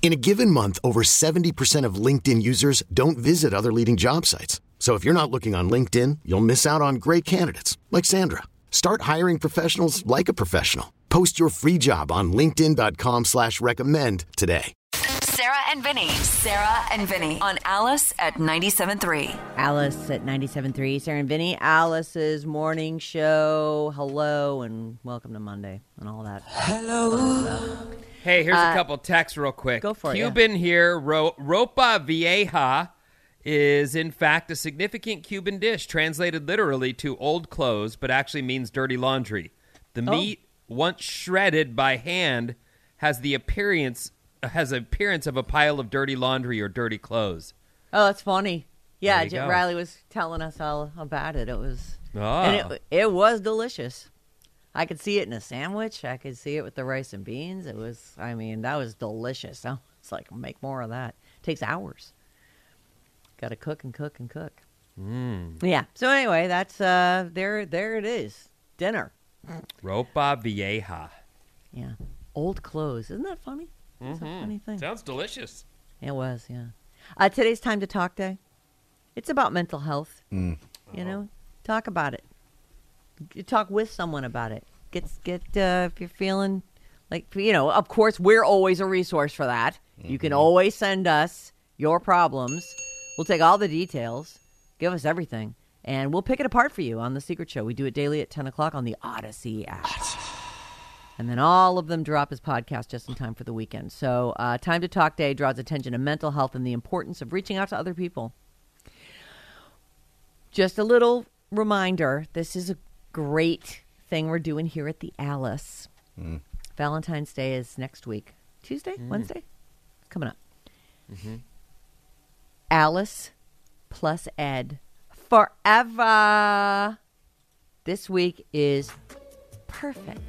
In a given month, over 70% of LinkedIn users don't visit other leading job sites. So if you're not looking on LinkedIn, you'll miss out on great candidates like Sandra. Start hiring professionals like a professional. Post your free job on linkedin.com/recommend today. Sarah and Vinny on Alice at 97.3. Alice at 97.3. Sarah and Vinny, Alice's morning show. Hello and welcome to Monday and all that. Hello. Hey, here's a couple texts real quick. Go for it. Cuban here. Ropa Vieja is, in fact, a significant Cuban dish translated literally to old clothes, but actually means dirty laundry. The meat, once shredded by hand, has the appearance of a pile of dirty laundry or dirty clothes. Oh, that's funny. Yeah, Riley was telling us all about it. It was delicious. I could see it in a sandwich. I could see it with the rice and beans. That was delicious. I was like, make more of that. It takes hours. Got to cook and cook and cook. Mm. Yeah. So anyway, that's there it is. Dinner. Ropa Vieja. Yeah. Old clothes. Isn't that funny? Mm-hmm. It's a funny thing. Sounds delicious. It was, yeah. Today's Time to Talk Day. It's about mental health. Mm. You know, talk about it. Talk with someone about it. Get if you're feeling like, you know, of course, we're always a resource for that. Mm-hmm. You can always send us your problems. We'll take all the details. Give us everything. And we'll pick it apart for you on The Secret Show. We do it daily at 10 o'clock on the Odyssey app. And then all of them drop as podcasts just in time for the weekend. So Time to Talk Day draws attention to mental health and the importance of reaching out to other people. Just a little reminder, this is a great thing we're doing here at the Alice. Mm. Valentine's Day is next week. Tuesday? Mm. Wednesday? Coming up. Mm-hmm. Alice plus Ed forever. This week is perfect.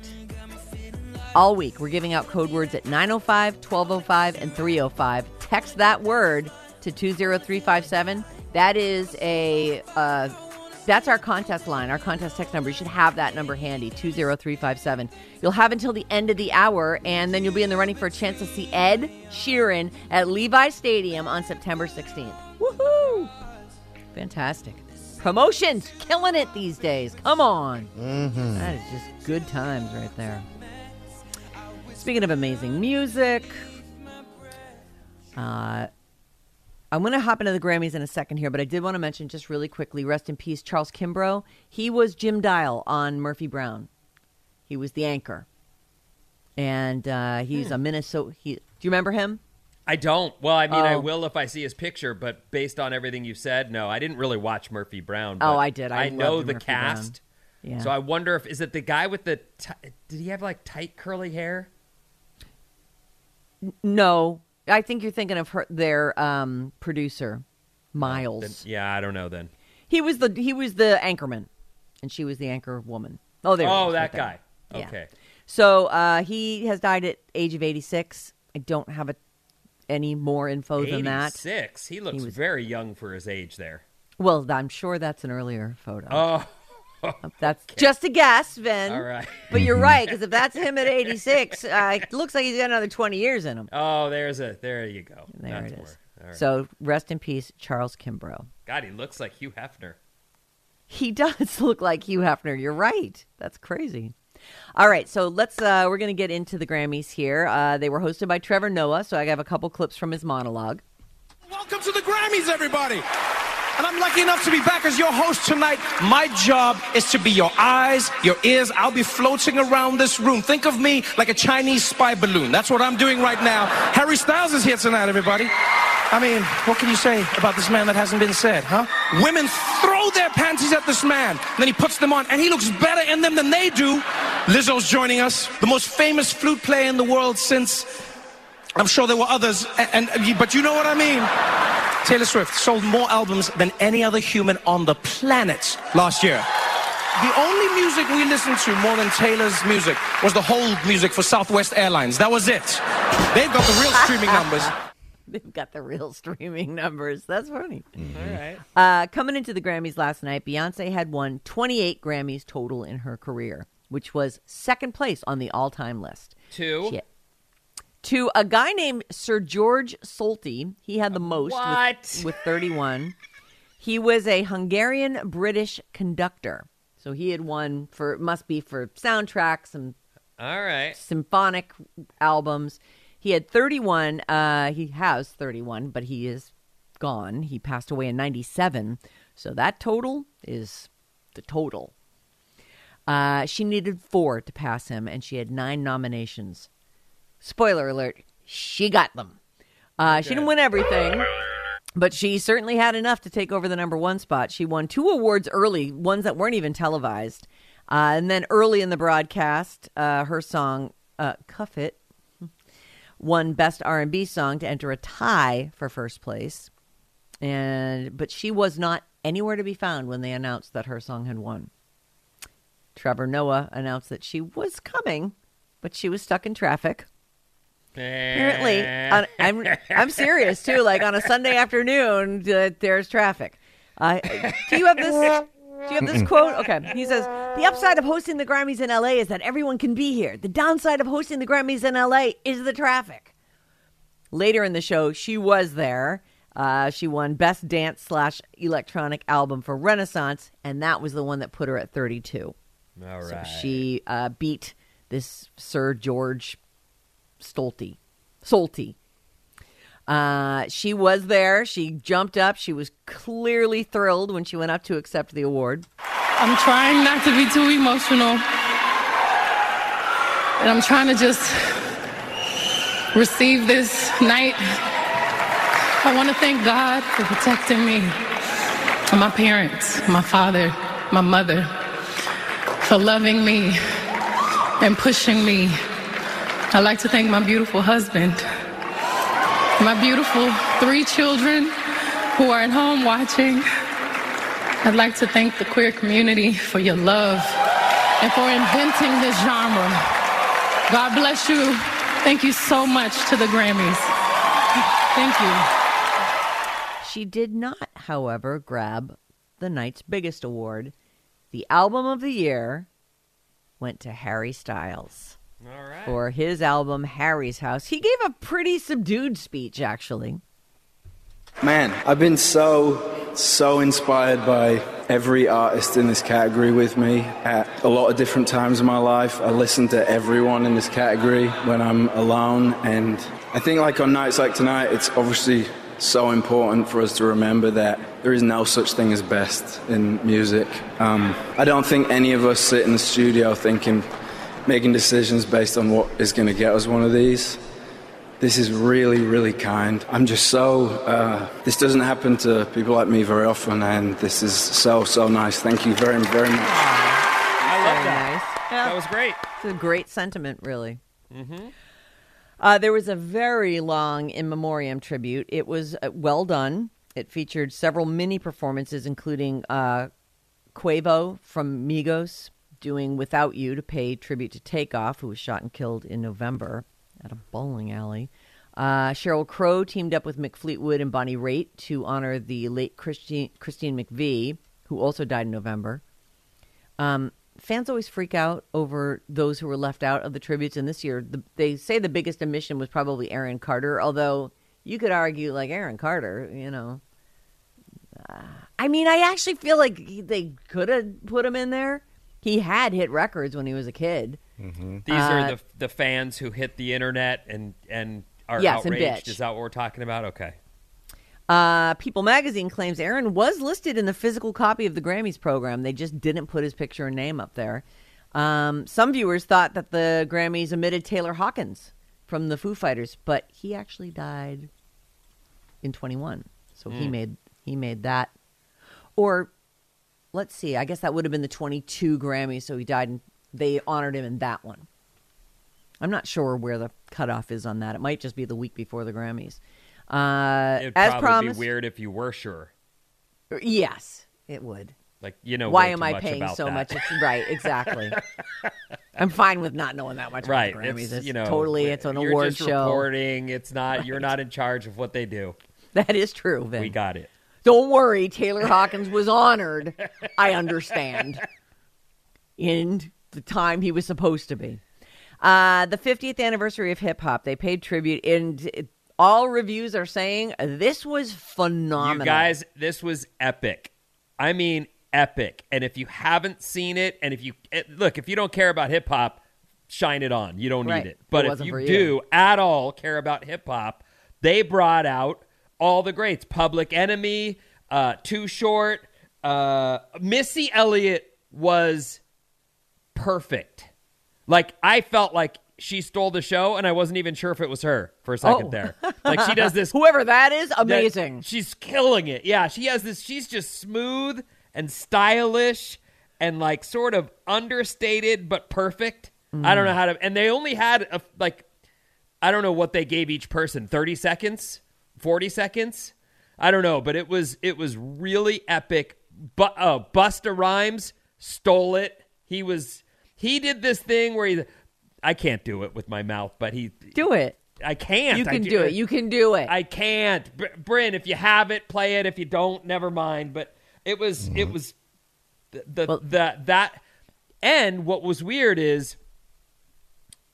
All week, we're giving out code words at 905, 1205, and 305. Text that word to 20357. That is that's our contest line, our contest text number. You should have that number handy, 20357. You'll have until the end of the hour, and then you'll be in the running for a chance to see Ed Sheeran at Levi's Stadium on September 16th. Woohoo! Fantastic. Promotions, killing it these days. Come on. Mm-hmm. That is just good times right there. Speaking of amazing music, I'm going to hop into the Grammys in a second here, but I did want to mention just really quickly, rest in peace, Charles Kimbrough. He was Jim Dial on Murphy Brown. He was the anchor. And he's a Minnesota. Do you remember him? I don't. Well, I mean, I will if I see his picture, but based on everything you said, no, I didn't really watch Murphy Brown. But I did. I know the Murphy cast. Yeah. So I wonder if, is it the guy with the, did he have like tight curly hair? No. I think you're thinking of their producer, Miles. I don't know then. He was the anchorman, and she was the anchor woman. Oh, there. Oh, that guy. Yeah. Okay. So he has died at age of 86. I don't have any more info than that. 86. He was very young for his age there. Well, I'm sure that's an earlier photo. Oh. That's just a guess, Vin. All right. But you're right, because if that's him at 86, it looks like he's got another 20 years in him. Oh, there you go. There it is. Right. So rest in peace, Charles Kimbrough. God, he looks like Hugh Hefner. He does look like Hugh Hefner. You're right. That's crazy. All right, so we're going to get into the Grammys here. They were hosted by Trevor Noah, so I have a couple clips from his monologue. Welcome to the Grammys, everybody. and I'm lucky enough to be back as your host tonight. My job is to be your eyes, your ears. I'll be floating around this room. Think of me like a Chinese spy balloon. That's what I'm doing right now. Harry Styles is here tonight, everybody. I mean, what can you say about this man that hasn't been said, huh? Women throw their panties at this man, and then he puts them on, and he looks better in them than they do. Lizzo's joining us, the most famous flute player in the world since, I'm sure there were others, but you know what I mean. Taylor Swift sold more albums than any other human on the planet last year. The only music we listened to more than Taylor's music was the hold music for Southwest Airlines. That was it. They've got the real streaming numbers. They've got the real streaming numbers. That's funny. Mm-hmm. All right. Coming into the Grammys last night, Beyonce had won 28 Grammys total in her career, which was second place on the all-time list. To a guy named Sir Georg Solti. He had the most with 31. He was a Hungarian-British conductor. So he had won for, must be for soundtracks and symphonic albums. He had 31. He has 31, but he is gone. He passed away in 97. So that total is the total. She needed 4 to pass him, and she had 9 nominations. Spoiler alert, she got them. She didn't win everything, but she certainly had enough to take over the #1 spot. She won 2 awards early, ones that weren't even televised. And then early in the broadcast, her song, Cuff It, won Best R&B Song to enter a tie for first place. But she was not anywhere to be found when they announced that her song had won. Trevor Noah announced that she was coming, but she was stuck in traffic. Apparently, I'm serious, too. Like, on a Sunday afternoon, there's traffic. Do you have this quote? Okay. He says, the upside of hosting the Grammys in L.A. is that everyone can be here. The downside of hosting the Grammys in L.A. is the traffic. Later in the show, she was there. She won Best Dance / Electronic Album for Renaissance, and that was the one that put her at 32. All right. So she beat this Sir Georg Solti. She was there. She jumped up. She was clearly thrilled when she went up to accept the award. I'm trying not to be too emotional. And I'm trying to just receive this night. I want to thank God for protecting me, and my parents, my father, my mother, for loving me and pushing me. I'd like to thank my beautiful husband, my beautiful 3 children who are at home watching. I'd like to thank the queer community for your love and for inventing this genre. God bless you. Thank you so much to the Grammys. Thank you. She did not, however, grab the night's biggest award. The album of the year went to Harry Styles. All right. For his album, Harry's House. He gave a pretty subdued speech, actually. Man, I've been so inspired by every artist in this category with me at a lot of different times in my life. I listen to everyone in this category when I'm alone. And I think like on nights like tonight, it's obviously so important for us to remember that there is no such thing as best in music. I don't think any of us sit in the studio making decisions based on what is going to get us one of these. This is really, really kind. I'm just this doesn't happen to people like me very often, and this is so nice. Thank you very, very much. I love that. Nice. Yeah. That was great. It's a great sentiment, really. Mm-hmm. There was a very long in memoriam tribute. It was well done. It featured several mini performances, including Quavo from Migos, doing Without You to pay tribute to Takeoff, who was shot and killed in November at a bowling alley. Sheryl Crow teamed up with Mick Fleetwood and Bonnie Raitt to honor the late Christine McVie, who also died in November. Fans always freak out over those who were left out of the tributes, and this year they say the biggest omission was probably Aaron Carter, although you could argue, like, Aaron Carter, you know. I mean, I actually feel like they could have put him in there. He had hit records when he was a kid. Mm-hmm. These are the fans who hit the internet and are outraged. And is that what we're talking about? Okay. People Magazine claims Aaron was listed in the physical copy of the Grammys program. They just didn't put his picture and name up there. Some viewers thought that the Grammys omitted Taylor Hawkins from the Foo Fighters, but he actually died in 21. So he made that. Or let's see, I guess that would have been the 22 Grammys, so he died and they honored him in that one. I'm not sure where the cutoff is on that. It might just be the week before the Grammys. It'd probably be weird if you were sure. Yes, it would. Like, you know, why am I paying so much? Right, exactly. I'm fine with not knowing that much about the Grammys. It's, you know, totally, it's an award show. You're just reporting. It's not. Right. You're not in charge of what they do. That is true, Vin. We got it. Don't worry. Taylor Hawkins was honored. I understand. In the time he was supposed to be. The 50th anniversary of hip hop. They paid tribute, and all reviews are saying this was phenomenal. You guys, this was epic. I mean, epic. And if you haven't seen it, and if you look, if you don't care about hip hop, shine it on. You don't need it. But if you do at all care about hip hop, they brought out all the greats: Public Enemy, Too Short, Missy Elliott was perfect. Like, I felt like she stole the show, and I wasn't even sure if it was her for a second there. Like, she does this. Whoever that is, amazing. She's killing it. Yeah, she has this. She's just smooth and stylish and, like, sort of understated but perfect. I don't know how to. And they only had, I don't know what they gave each person, 30 seconds, 40 seconds. I don't know, but it was really epic. But Busta Rhymes stole it. He did this thing where I can't do it with my mouth, but he... Do it. I can't. You can do it. You can do it. I can't. Bryn, if you have it, play it. If you don't, never mind. But it was that. And what was weird is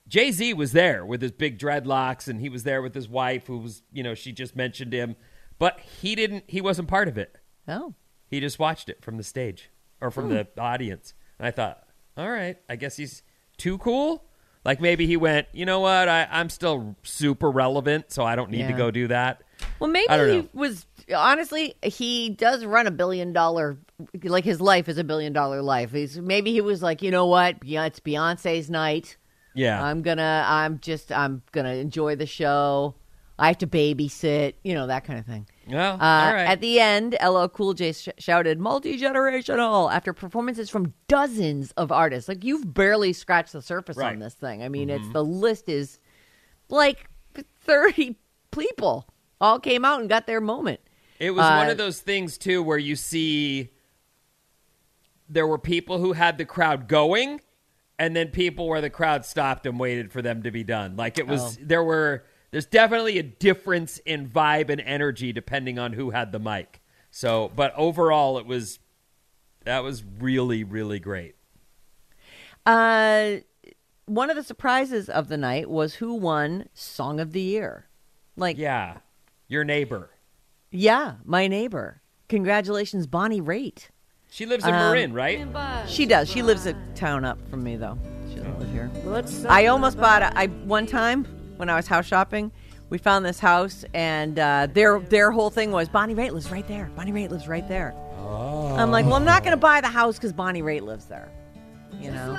Jay-Z was there with his big dreadlocks, and he was there with his wife, who was, you know, she just mentioned him. But he wasn't part of it. Oh. He just watched it from the stage or from the audience. And I thought... All right, I guess he's too cool. Like, maybe he went, you know what, I'm still super relevant, so I don't need to go do that. Well, maybe he was, honestly, he does run $1 billion, like, his life is $1 billion life. Maybe he was like, you know what, it's Beyonce's night. Yeah. I'm going to enjoy the show. I have to babysit, you know, that kind of thing. Well, all right. At the end, LL Cool J shouted, multi-generational, after performances from dozens of artists. Like, you've barely scratched the surface on this thing. I mean, it's the list is like 30 people all came out and got their moment. It was one of those things, too, where you see there were people who had the crowd going, and then people where the crowd stopped and waited for them to be done. Like, it was, There's definitely a difference in vibe and energy depending on who had the mic. So, but overall, that was really, really great. One of the surprises of the night was who won Song of the Year. Like, yeah, your neighbor. Yeah, my neighbor. Congratulations, Bonnie Raitt. She lives in Marin, right? She does. She lives a town up from me, though. She doesn't live here. I almost bought one time. When I was house shopping, we found this house, and their whole thing was, Bonnie Raitt lives right there. Bonnie Raitt lives right there. Oh. I'm like, well, I'm not going to buy the house because Bonnie Raitt lives there. You know?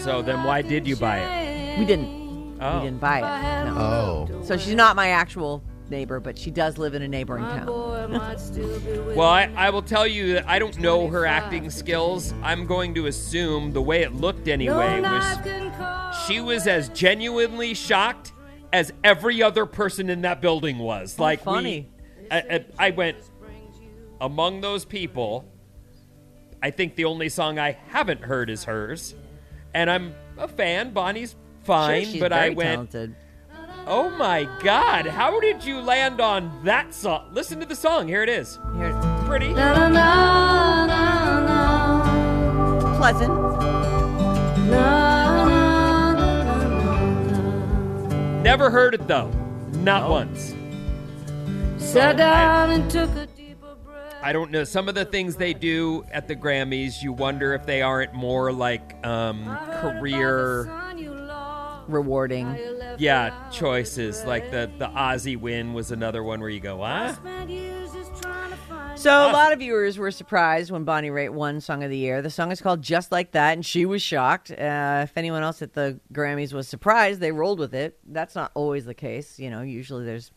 So then why did you buy it? We didn't. Oh. We didn't buy it. No. Oh. So she's not my actual neighbor, but she does live in a neighboring town. Well, I will tell you that I don't know her acting skills. I'm going to assume the way it looked anyway was she was as genuinely shocked as every other person in that building was. Like, funny. I went, among those people, I think the only song I haven't heard is hers. And I'm a fan. Bonnie's fine. Sure, she's very talented. Oh, my God. How did you land on that song? Listen to the song. Here it is. Here it's pretty. Na, na, na, na, na. Pleasant. Na, na, na, na, na. Never heard it, though. Not once. Sat down and took a deeper breath. I don't know. Some of the things they do at the Grammys, you wonder if they aren't more like career... rewarding. Yeah, choices. Like the Ozzy win was another one where you go, what? So a lot of viewers were surprised when Bonnie Raitt won Song of the Year. The song is called Just Like That, and she was shocked. If anyone else at the Grammys was surprised, they rolled with it. That's not always the case. You know, usually there's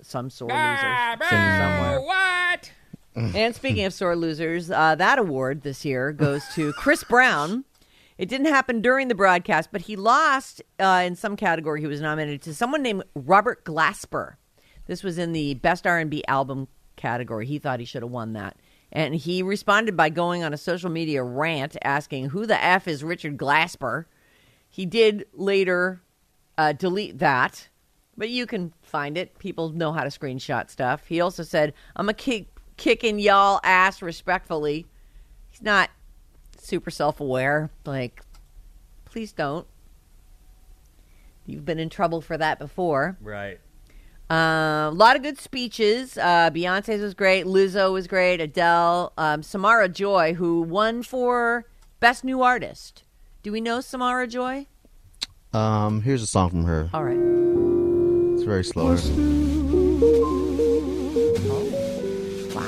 some sore loser singing somewhere. What? And speaking of sore losers, that award this year goes to Chris Brown. It didn't happen during the broadcast, but he lost in some category. He was nominated to someone named Robert Glasper. This was in the Best R&B Album category. He thought he should have won that. And he responded by going on a social media rant asking, who the F is Richard Glasper? He did later delete that, but you can find it. People know how to screenshot stuff. He also said, I'm a kicking y'all ass respectfully. He's not super self-aware. Like, please don't. You've been in trouble for that before. Right. A lot of good speeches. Beyonce's was great. Lizzo was great. Adele. Samara Joy, who won for Best New Artist. Do we know Samara Joy? Here's a song from her. All right. It's very slow. Oh, wow.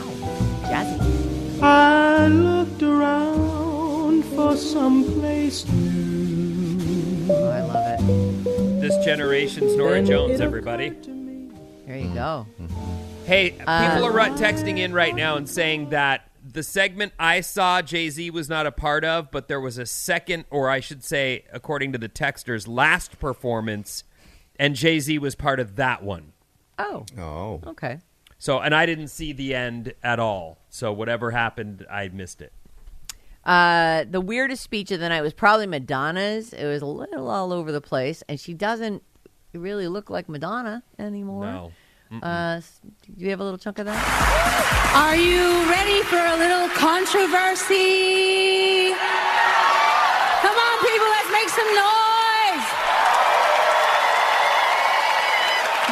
Jazzy. I looked around for someplace new. Oh, I love it. This generation's Nora Jones, everybody. There you go. Hey, people are texting in right now and saying that the segment I saw Jay-Z was not a part of, but there was a second, or I should say, according to the texters, last performance, and Jay-Z was part of that one. Oh. Okay. So, and I didn't see the end at all. So whatever happened, I missed it. The weirdest speech of the night was probably Madonna's. It was a little all over the place, and she doesn't really look like Madonna anymore. No. Do you have a little chunk of that? Are you ready for a little controversy? Come on, people, let's make some noise.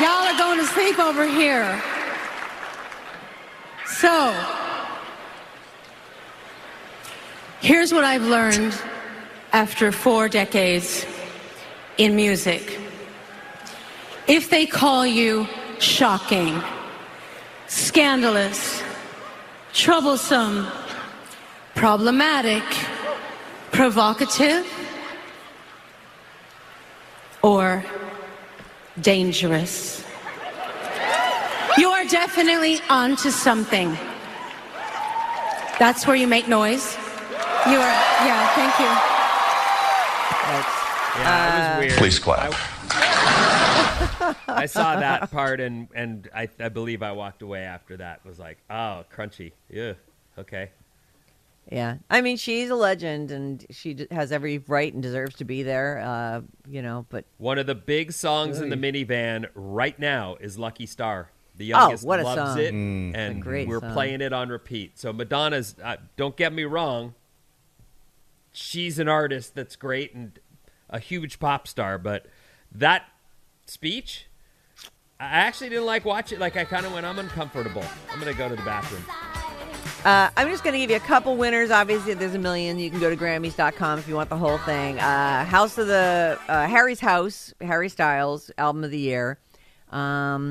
Y'all are going to sleep over here. So, here's what I've learned after 4 decades in music. If they call you shocking, scandalous, troublesome, problematic, provocative, or dangerous, you are definitely onto something. That's where you make noise. You are, yeah, thank you. Yeah, it was weird. Please clap. I saw that part, and I believe I walked away after that. It was like, oh, crunchy. Yeah, okay. Yeah, I mean, she's a legend, and she has every right and deserves to be there, you know, but... One of the big songs in the minivan right now is Lucky Star. The youngest loves song. It, and we're song. Playing it on repeat. So Madonna's, don't get me wrong, she's an artist that's great and a huge pop star, but that... speech, I actually didn't like watching it. Like, I kind of went, I'm uncomfortable. I'm going to go to the bathroom. I'm just going to give you a couple winners. Obviously, there's a million. You can go to Grammys.com if you want the whole thing. Harry's House, Harry Styles, Album of the Year. And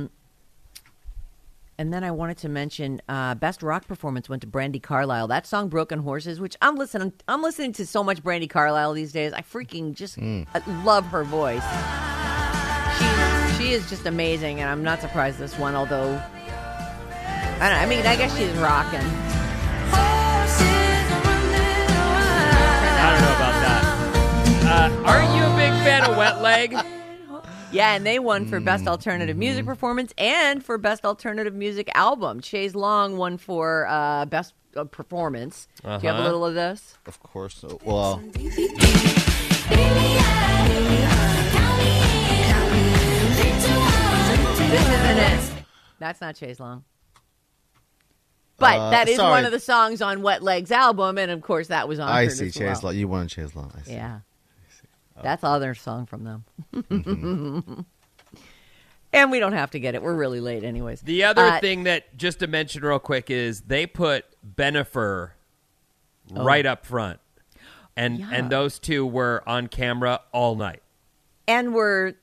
then I wanted to mention Best Rock Performance went to Brandi Carlisle. That song, Broken Horses, which I'm listening to so much Brandi Carlisle these days. I freaking just love her voice. She is just amazing, and I'm not surprised this one, although, I guess she's rocking. I don't know about that. Aren't you a big fan of Wet Leg? Yeah, and they won for Best Alternative Music Performance and for Best Alternative Music Album. Chase Long won for Best Performance. Uh-huh. Do you have a little of this? Of course. So. Well... This isn't it. That's not Chase Long. But that is one of the songs on Wet Leg's album, and of course that was on I see, Chase Long. You wanted Chase Long. I see. Yeah. I see. Oh. That's other song from them. Mm-hmm. And we don't have to get it. We're really late anyways. The other thing that, just to mention real quick, is they put Bennifer right up front. And and those two were on camera all night. And were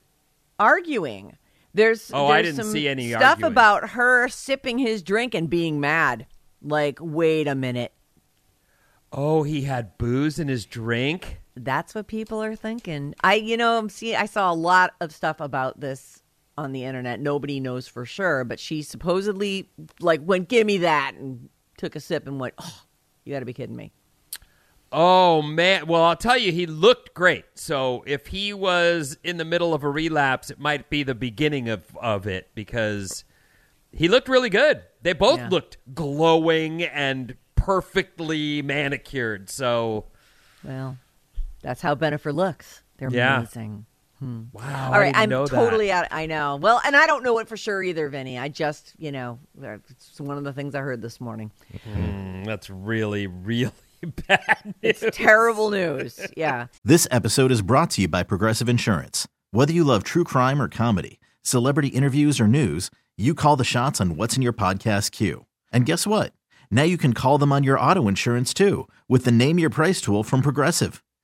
arguing. There's I didn't see any stuff arguing about her sipping his drink and being mad. Like, wait a minute. Oh, he had booze in his drink? That's what people are thinking. I saw a lot of stuff about this on the internet. Nobody knows for sure, but she supposedly like went, give me that, and took a sip and went, oh, you got to be kidding me. Oh, man. Well, I'll tell you, he looked great. So if he was in the middle of a relapse, it might be the beginning of it because he looked really good. They both looked glowing and perfectly manicured. So, well, that's how Bennifer looks. They're amazing. Hmm. Wow. All right. I'm totally out. I know. Well, and I don't know it for sure either, Vinny. I just, it's one of the things I heard this morning. That's really, really bad news. It's terrible news. Yeah. This episode is brought to you by Progressive Insurance. Whether you love true crime or comedy, celebrity interviews or news, you call the shots on what's in your podcast queue. And guess what? Now you can call them on your auto insurance too with the Name Your Price tool from Progressive.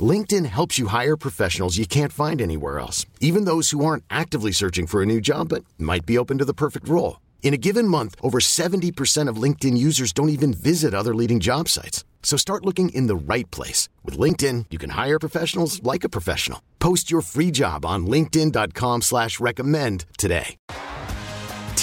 LinkedIn helps you hire professionals you can't find anywhere else, even those who aren't actively searching for a new job but might be open to the perfect role. In a given month, over 70% of LinkedIn users don't even visit other leading job sites. So start looking in the right place. With LinkedIn, you can hire professionals like a professional. Post your free job on linkedin.com/recommend today.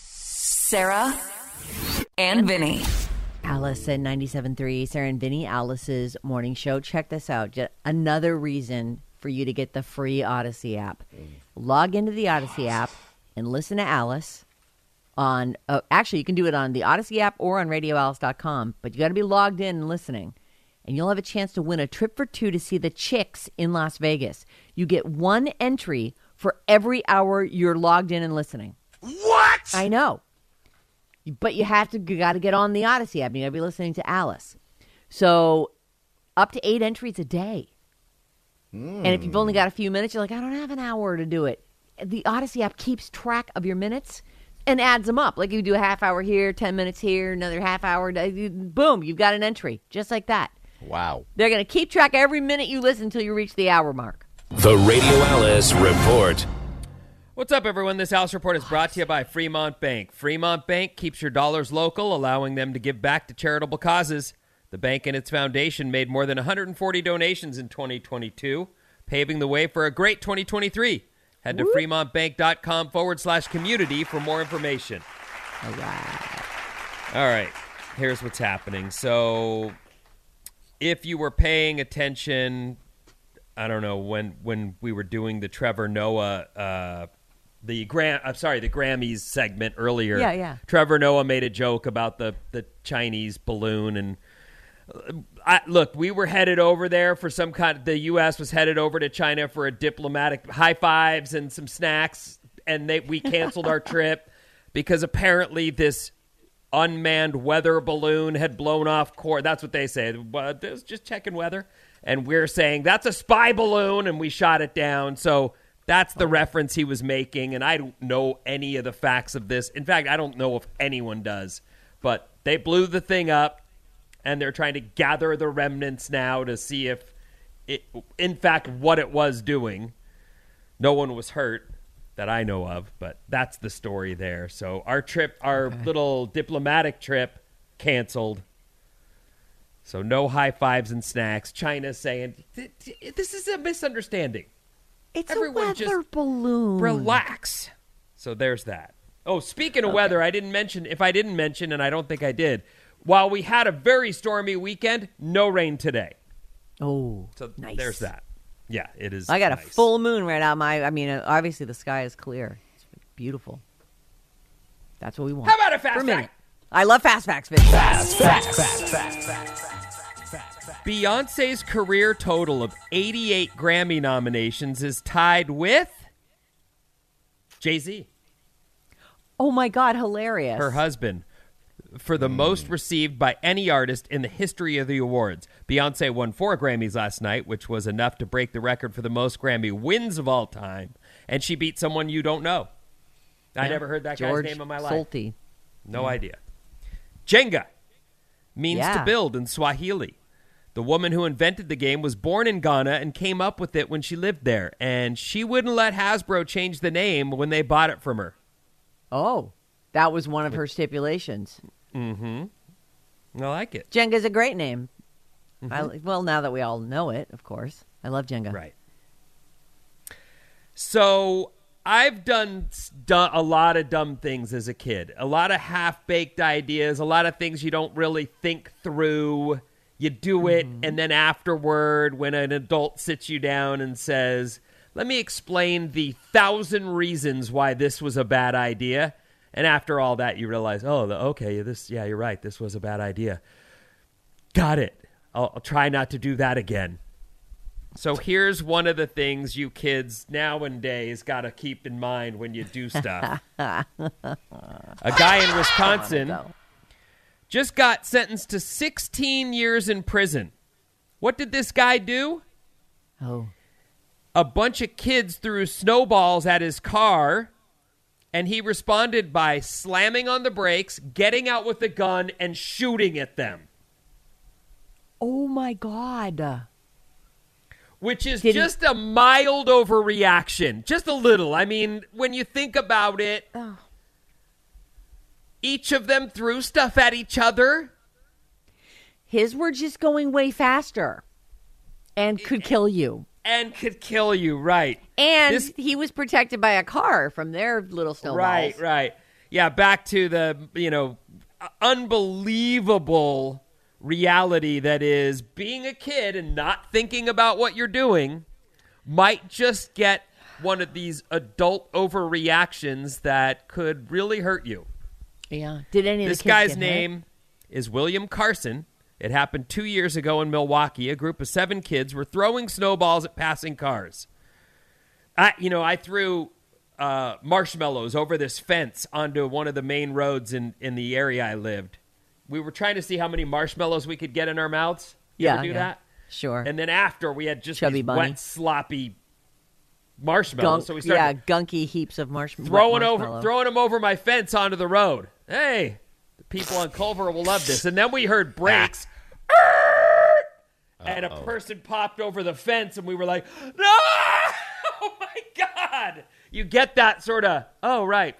Sarah and Vinny. Alice at 97.3. Sarah and Vinny, Alice's morning show. Check this out. Just another reason for you to get the free Odyssey app. Log into the Odyssey app and listen to Alice on... actually, you can do it on the Odyssey app or on radioalice.com, but you got to be logged in and listening. And you'll have a chance to win a trip for 2 to see the Chicks in Las Vegas. You get one entry for every hour you're logged in and listening. What? I know. But you got to get on the Odyssey app. You got to be listening to Alice. So up to 8 entries a day. And if you've only got a few minutes, you're like, I don't have an hour to do it. The Odyssey app keeps track of your minutes and adds them up. Like you do a half hour here, 10 minutes here, another half hour. Boom, you've got an entry just like that. Wow. They're going to keep track of every minute you listen until you reach the hour mark. The Radio Alice Report. What's up, everyone? This Alice Report is brought to you by Fremont Bank. Fremont Bank keeps your dollars local, allowing them to give back to charitable causes. The bank and its foundation made more than 140 donations in 2022, paving the way for a great 2023. Head to fremontbank.com/community for more information. All right. All right. Here's what's happening. So if you were paying attention, I don't know, when we were doing the Trevor Noah the Grammys segment earlier. Yeah. Trevor Noah made a joke about the Chinese balloon, and we were headed over there for some kind. The U.S. was headed over to China for a diplomatic high fives and some snacks, and we canceled our trip because apparently this unmanned weather balloon had blown off course. That's what they say. But it was just checking weather, and we're saying that's a spy balloon, and we shot it down. So. That's the reference he was making, and I don't know any of the facts of this. In fact, I don't know if anyone does, but they blew the thing up, and they're trying to gather the remnants now to see if, what it was doing. No one was hurt that I know of, but that's the story there. So our trip, little diplomatic trip, canceled. So no high fives and snacks. China's saying, this is a misunderstanding. It's everyone a weather balloon. Relax. So there's that. Oh, speaking of weather, I didn't mention, and I don't think I did, while we had a very stormy weekend, no rain today. Oh, so nice. There's that. Yeah, it is. I got a full moon right out my. I mean, obviously the sky is clear. It's beautiful. That's what we want. How about a fast fact? I love fast facts, bitch. Fast facts. Beyonce's career total of 88 Grammy nominations is tied with Jay-Z. Oh my God, hilarious. Her husband. For the most received by any artist in the history of the awards. Beyonce won 4 Grammys last night, which was enough to break the record for the most Grammy wins of all time. And she beat someone you don't know. Yeah. I never heard that guy's name in my life. Solti. No idea. Jenga means to build in Swahili. The woman who invented the game was born in Ghana and came up with it when she lived there. And she wouldn't let Hasbro change the name when they bought it from her. Oh, that was one of her stipulations. Mm-hmm. I like it. Jenga's a great name. Mm-hmm. Well, now that we all know it, of course. I love Jenga. Right. So I've done a lot of dumb things as a kid. A lot of half-baked ideas. A lot of things you don't really think through. You do it, and then afterward, when an adult sits you down and says, let me explain the 1,000 reasons why this was a bad idea. And after all that, you realize, you're right. This was a bad idea. Got it. I'll try not to do that again. So here's one of the things you kids nowadays got to keep in mind when you do stuff. A guy in Wisconsin just got sentenced to 16 years in prison. What did this guy do? Oh. A bunch of kids threw snowballs at his car. And he responded by slamming on the brakes, getting out with a gun, and shooting at them. Oh, my God. Which is a mild overreaction. Just a little. I mean, when you think about it, each of them threw stuff at each other. His were just going way faster and could kill you. And could kill you, right. And he was protected by a car from their little snowballs. Right. Yeah, back to the, unbelievable reality that is being a kid and not thinking about what you're doing might just get one of these adult overreactions that could really hurt you. Yeah. Did any of the kids get hurt? This guy's name is William Carson. It happened 2 years ago in Milwaukee. A group of 7 kids were throwing snowballs at passing cars. I threw marshmallows over this fence onto one of the main roads in the area I lived. We were trying to see how many marshmallows we could get in our mouths. You ever do that? Sure. And then after, we had just these wet, sloppy marshmallows. So we started gunky heaps of marshmallows. Throwing them over my fence onto the road. Hey, people on Culver will love this. And then we heard brakes. And a person popped over the fence, and we were like, no! Oh, my God! You get that sort of,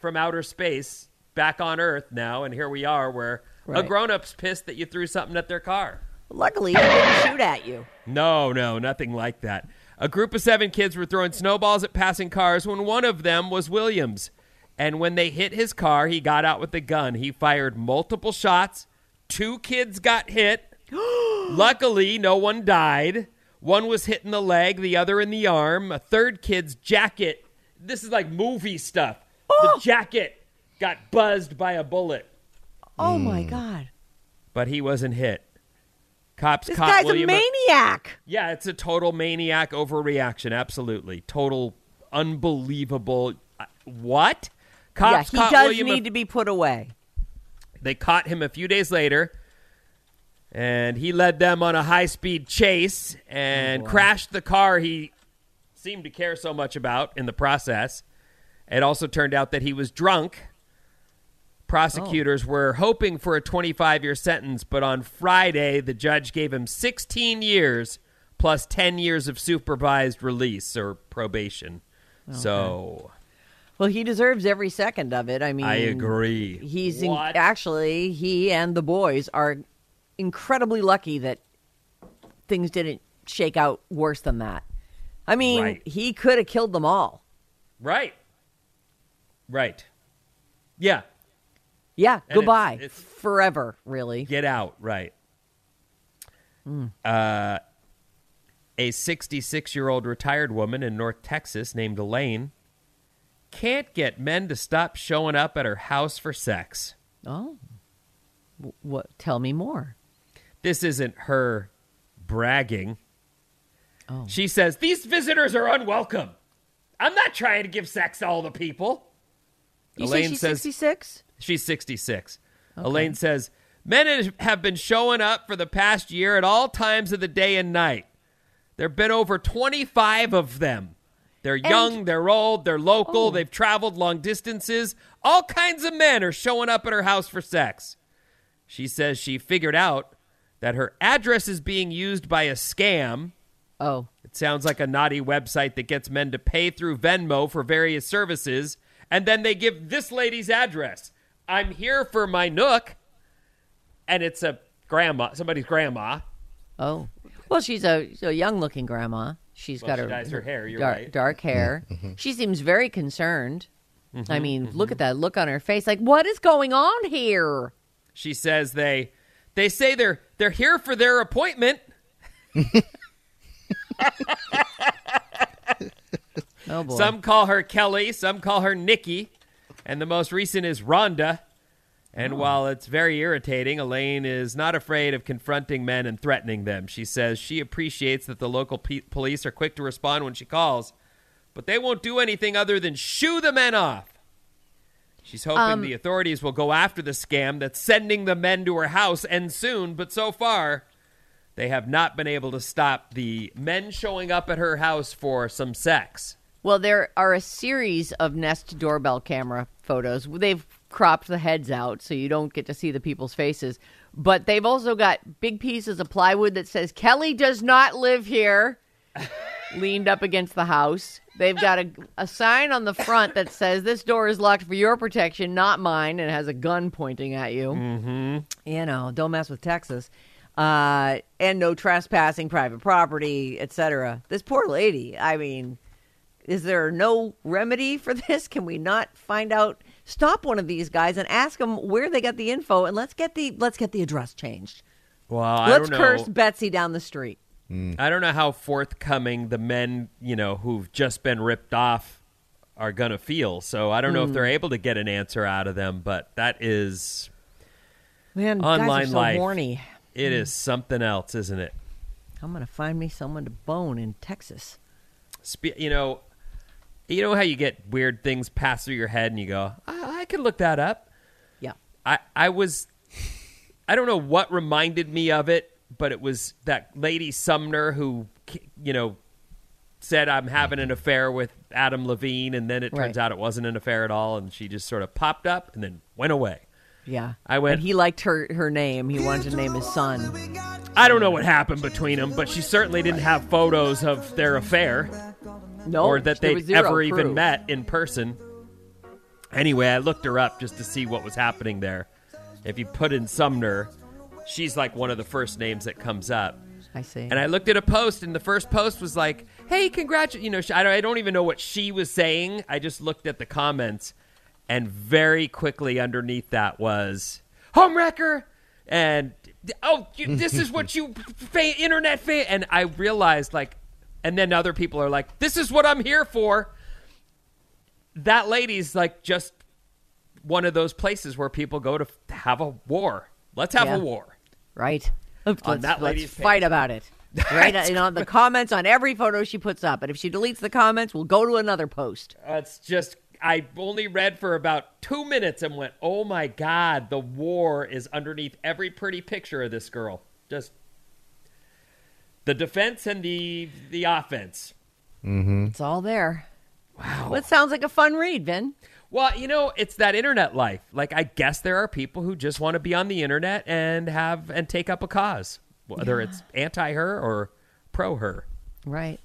from outer space, back on Earth now, and here we are, where a grown-up's pissed that you threw something at their car. Luckily, they didn't shoot at you. No, nothing like that. A group of 7 kids were throwing snowballs at passing cars when one of them was Williams. And when they hit his car, he got out with a gun. He fired multiple shots. 2 kids got hit. Luckily, no one died. One was hit in the leg, the other in the arm. A third kid's jacket. This is like movie stuff. Oh! The jacket got buzzed by a bullet. Oh, my God. But he wasn't hit. Cops caught William. This guy's a maniac. Yeah, it's a total maniac overreaction. Absolutely. Total unbelievable. What? Cops he does William need to be put away. They caught him a few days later, and he led them on a high-speed chase and crashed the car he seemed to care so much about in the process. It also turned out that he was drunk. Prosecutors were hoping for a 25-year sentence, but on Friday, the judge gave him 16 years plus 10 years of supervised release or probation. Okay. So... well, he deserves every second of it. I mean, I agree. He's actually, he and the boys are incredibly lucky that things didn't shake out worse than that. I mean, he could have killed them all. Right. Yeah. Yeah. And goodbye. It's forever, really. Get out. Right. A 66-year-old retired woman in North Texas named Elaine can't get men to stop showing up at her house for sex. Oh. What? Tell me more. This isn't her bragging. Oh. She says, "These visitors are unwelcome. I'm not trying to give sex to all the people." You Elaine say she's says, 66? She's 66. Okay. Elaine says, "Men have been showing up for the past year at all times of the day and night. There have been over 25 of them. They're young, they're old, they're local, they've traveled long distances. All kinds of men are showing up at her house for sex." She says she figured out that her address is being used by a scam. Oh. It sounds like a naughty website that gets men to pay through Venmo for various services, and then they give this lady's address. "I'm here for my nook." And it's a grandma, somebody's grandma. Oh. Well, she's a young-looking grandma. She dyes her hair, dark hair. Mm-hmm. She seems very concerned. Mm-hmm, I mean, look at that look on her face. Like, what is going on here? She says they say they're here for their appointment. Oh boy. Some call her Kelly, some call her Nikki, and the most recent is Rhonda. And while it's very irritating, Elaine is not afraid of confronting men and threatening them. She says she appreciates that the local police are quick to respond when she calls, but they won't do anything other than shoo the men off. She's hoping the authorities will go after the scam that's sending the men to her house, and soon, but so far, they have not been able to stop the men showing up at her house for some sex. Well, there are a series of Nest doorbell camera photos. They've cropped the heads out so you don't get to see the people's faces. But they've also got big pieces of plywood that says, "Kelly does not live here," leaned up against the house. They've got a sign on the front that says, "This door is locked for your protection, not mine," and has a gun pointing at you. Mm-hmm. You know, don't mess with Texas. And no trespassing, private property, etc. This poor lady, I mean, is there no remedy for this? Can we not find out? Stop one of these guys and ask them where they got the info, and let's get the address changed. Well, I don't know. Let's curse Betsy down the street. Mm. I don't know how forthcoming the men, you know, who've just been ripped off are going to feel. So I don't know if they're able to get an answer out of them, but that is online life. Horny. It is something else, isn't it? I'm going to find me someone to bone in Texas. You know how you get weird things pass through your head and you go, I can look that up. Yeah. I don't know what reminded me of it, but it was that lady Sumner who, you know, said, "I'm having an affair with Adam Levine." And then it turns out it wasn't an affair at all. And she just sort of popped up and then went away. Yeah. And he liked her name. He wanted to name his son. I don't know what happened between them, but she certainly didn't have photos of their affair. No, or that they'd ever even met in person. Anyway, I looked her up just to see what was happening there. If you put in Sumner, she's like one of the first names that comes up. I see. And I looked at a post, and the first post was like, "Hey, congratulations." You know, I don't even know what she was saying. I just looked at the comments, and very quickly underneath that was, "Homewrecker!" And, "Oh, this is what you internet fan." And I realized, like, and then other people are like, "This is what I'm here for." That lady's like just one of those places where people go to have a war. Let's have a war. Right. Let's fight about it. Right. And on the comments on every photo she puts up. And if she deletes the comments, we'll go to another post. It's just, I only read for about 2 minutes and went, "Oh my God, the war is underneath every pretty picture of this girl." Just the defense and the offense. Mm-hmm. It's all there. Wow. Well, it sounds like a fun read, Vin. Well, you know, it's that internet life. Like, I guess there are people who just want to be on the internet and take up a cause, whether it's anti-her or pro-her. Right.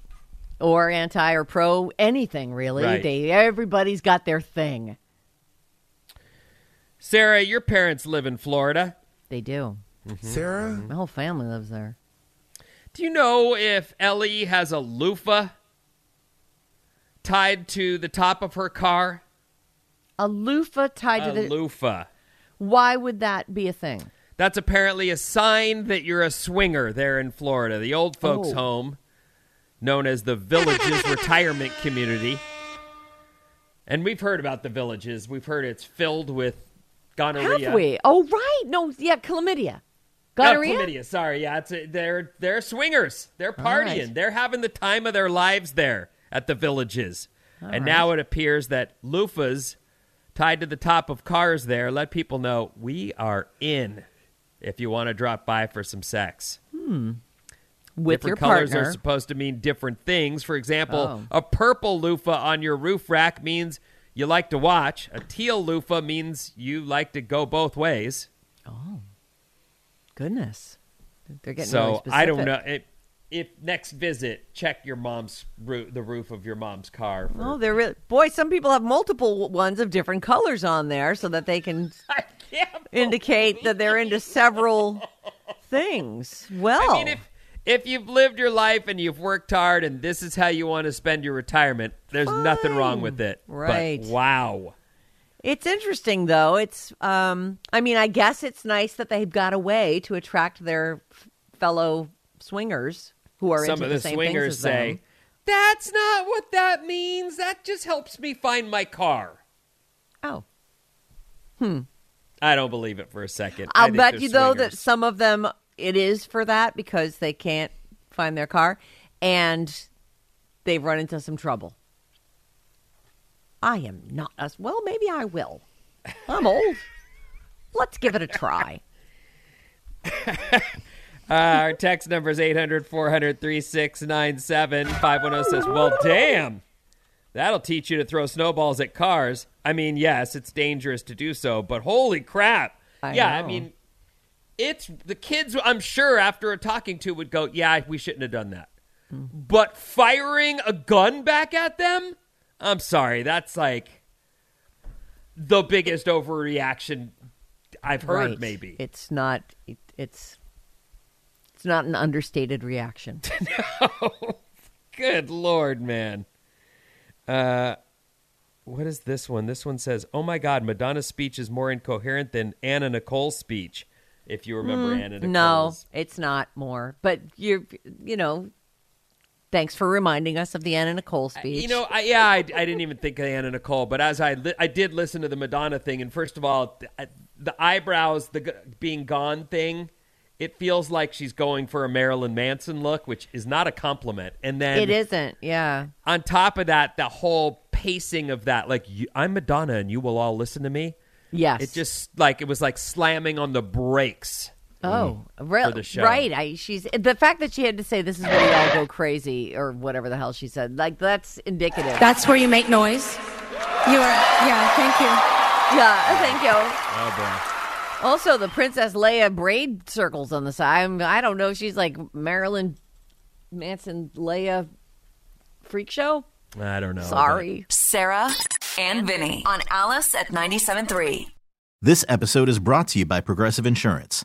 Or anti or pro anything, really. Right. Everybody's got their thing. Sarah, your parents live in Florida. They do. Mm-hmm. Sarah? My whole family lives there. Do you know if Ellie has a loofah tied to the top of her car? A loofah tied to the... A loofah. Why would that be a thing? That's apparently a sign that you're a swinger there in Florida. The old folks' home known as the Villages Retirement Community. And we've heard about the Villages. We've heard it's filled with gonorrhea. Have we? Oh, right. No, yeah, chlamydia. Gonorrhea? Oh, chlamydia, sorry. Yeah, it's a, they're swingers. They're partying. Right. They're having the time of their lives there at the Villages. Now it appears that loofahs tied to the top of cars there let people know we are in if you want to drop by for some sex. With different your colors partner. Are supposed to mean different things. For example, a purple loofah on your roof rack means you like to watch. A teal loofah means you like to go both ways. Oh, goodness. They're getting really specific. So I don't know. If next visit, check your mom's the roof of your mom's car. Boy, some people have multiple ones of different colors on there so that they can indicate that they're into several things. Well, I mean, if you've lived your life and you've worked hard and this is how you want to spend your retirement, there's nothing wrong with it. Right. But, wow. It's interesting, though. It's, I mean, I guess it's nice that they've got a way to attract their fellow swingers who are into the same things as them. Some of the swingers say, that's not what that means. That just helps me find my car. Oh. I don't believe it for a second. I'll bet you, though, that some of them... It is for that because they can't find their car and they've run into some trouble. I am not as well. Maybe I will. I'm old. Let's give it a try. Our text number is 800-400-3697. 510 says, well, damn, that'll teach you to throw snowballs at cars. I mean, yes, it's dangerous to do so, but holy crap. I know. I mean, it's the kids, I'm sure, after a talking to would go, yeah, we shouldn't have done that. But firing a gun back at them? I'm sorry. That's like the biggest overreaction I've heard, maybe. It's not, it's not an understated reaction. No. Good Lord, man. What is this one? This one says, oh my God, Madonna's speech is more incoherent than Anna Nicole's speech. If you remember Anna Nicole's. No, it's not more. But, you know, thanks for reminding us of the Anna Nicole speech. You know, I didn't even think of Anna Nicole. But as I did listen to the Madonna thing. And first of all, the eyebrows, the being gone thing, it feels like she's going for a Marilyn Manson look, which is not a compliment. And then it isn't, yeah. On top of that, the whole pacing of that, like, I'm Madonna and you will all listen to me. Yes. It just like it was like slamming on the brakes. Oh, really? For the show. Right. She's the fact that she had to say this is where we all go crazy or whatever the hell she said. Like that's indicative. That's where you make noise. You are. Yeah. Thank you. Yeah. Thank you. Oh boy. Also, the Princess Leia braid circles on the side. I don't know if she's like Marilyn Manson Leia freak show. I don't know. Sorry, Sarah. And Vinny on Alice at 97.3. This episode is brought to you by Progressive Insurance.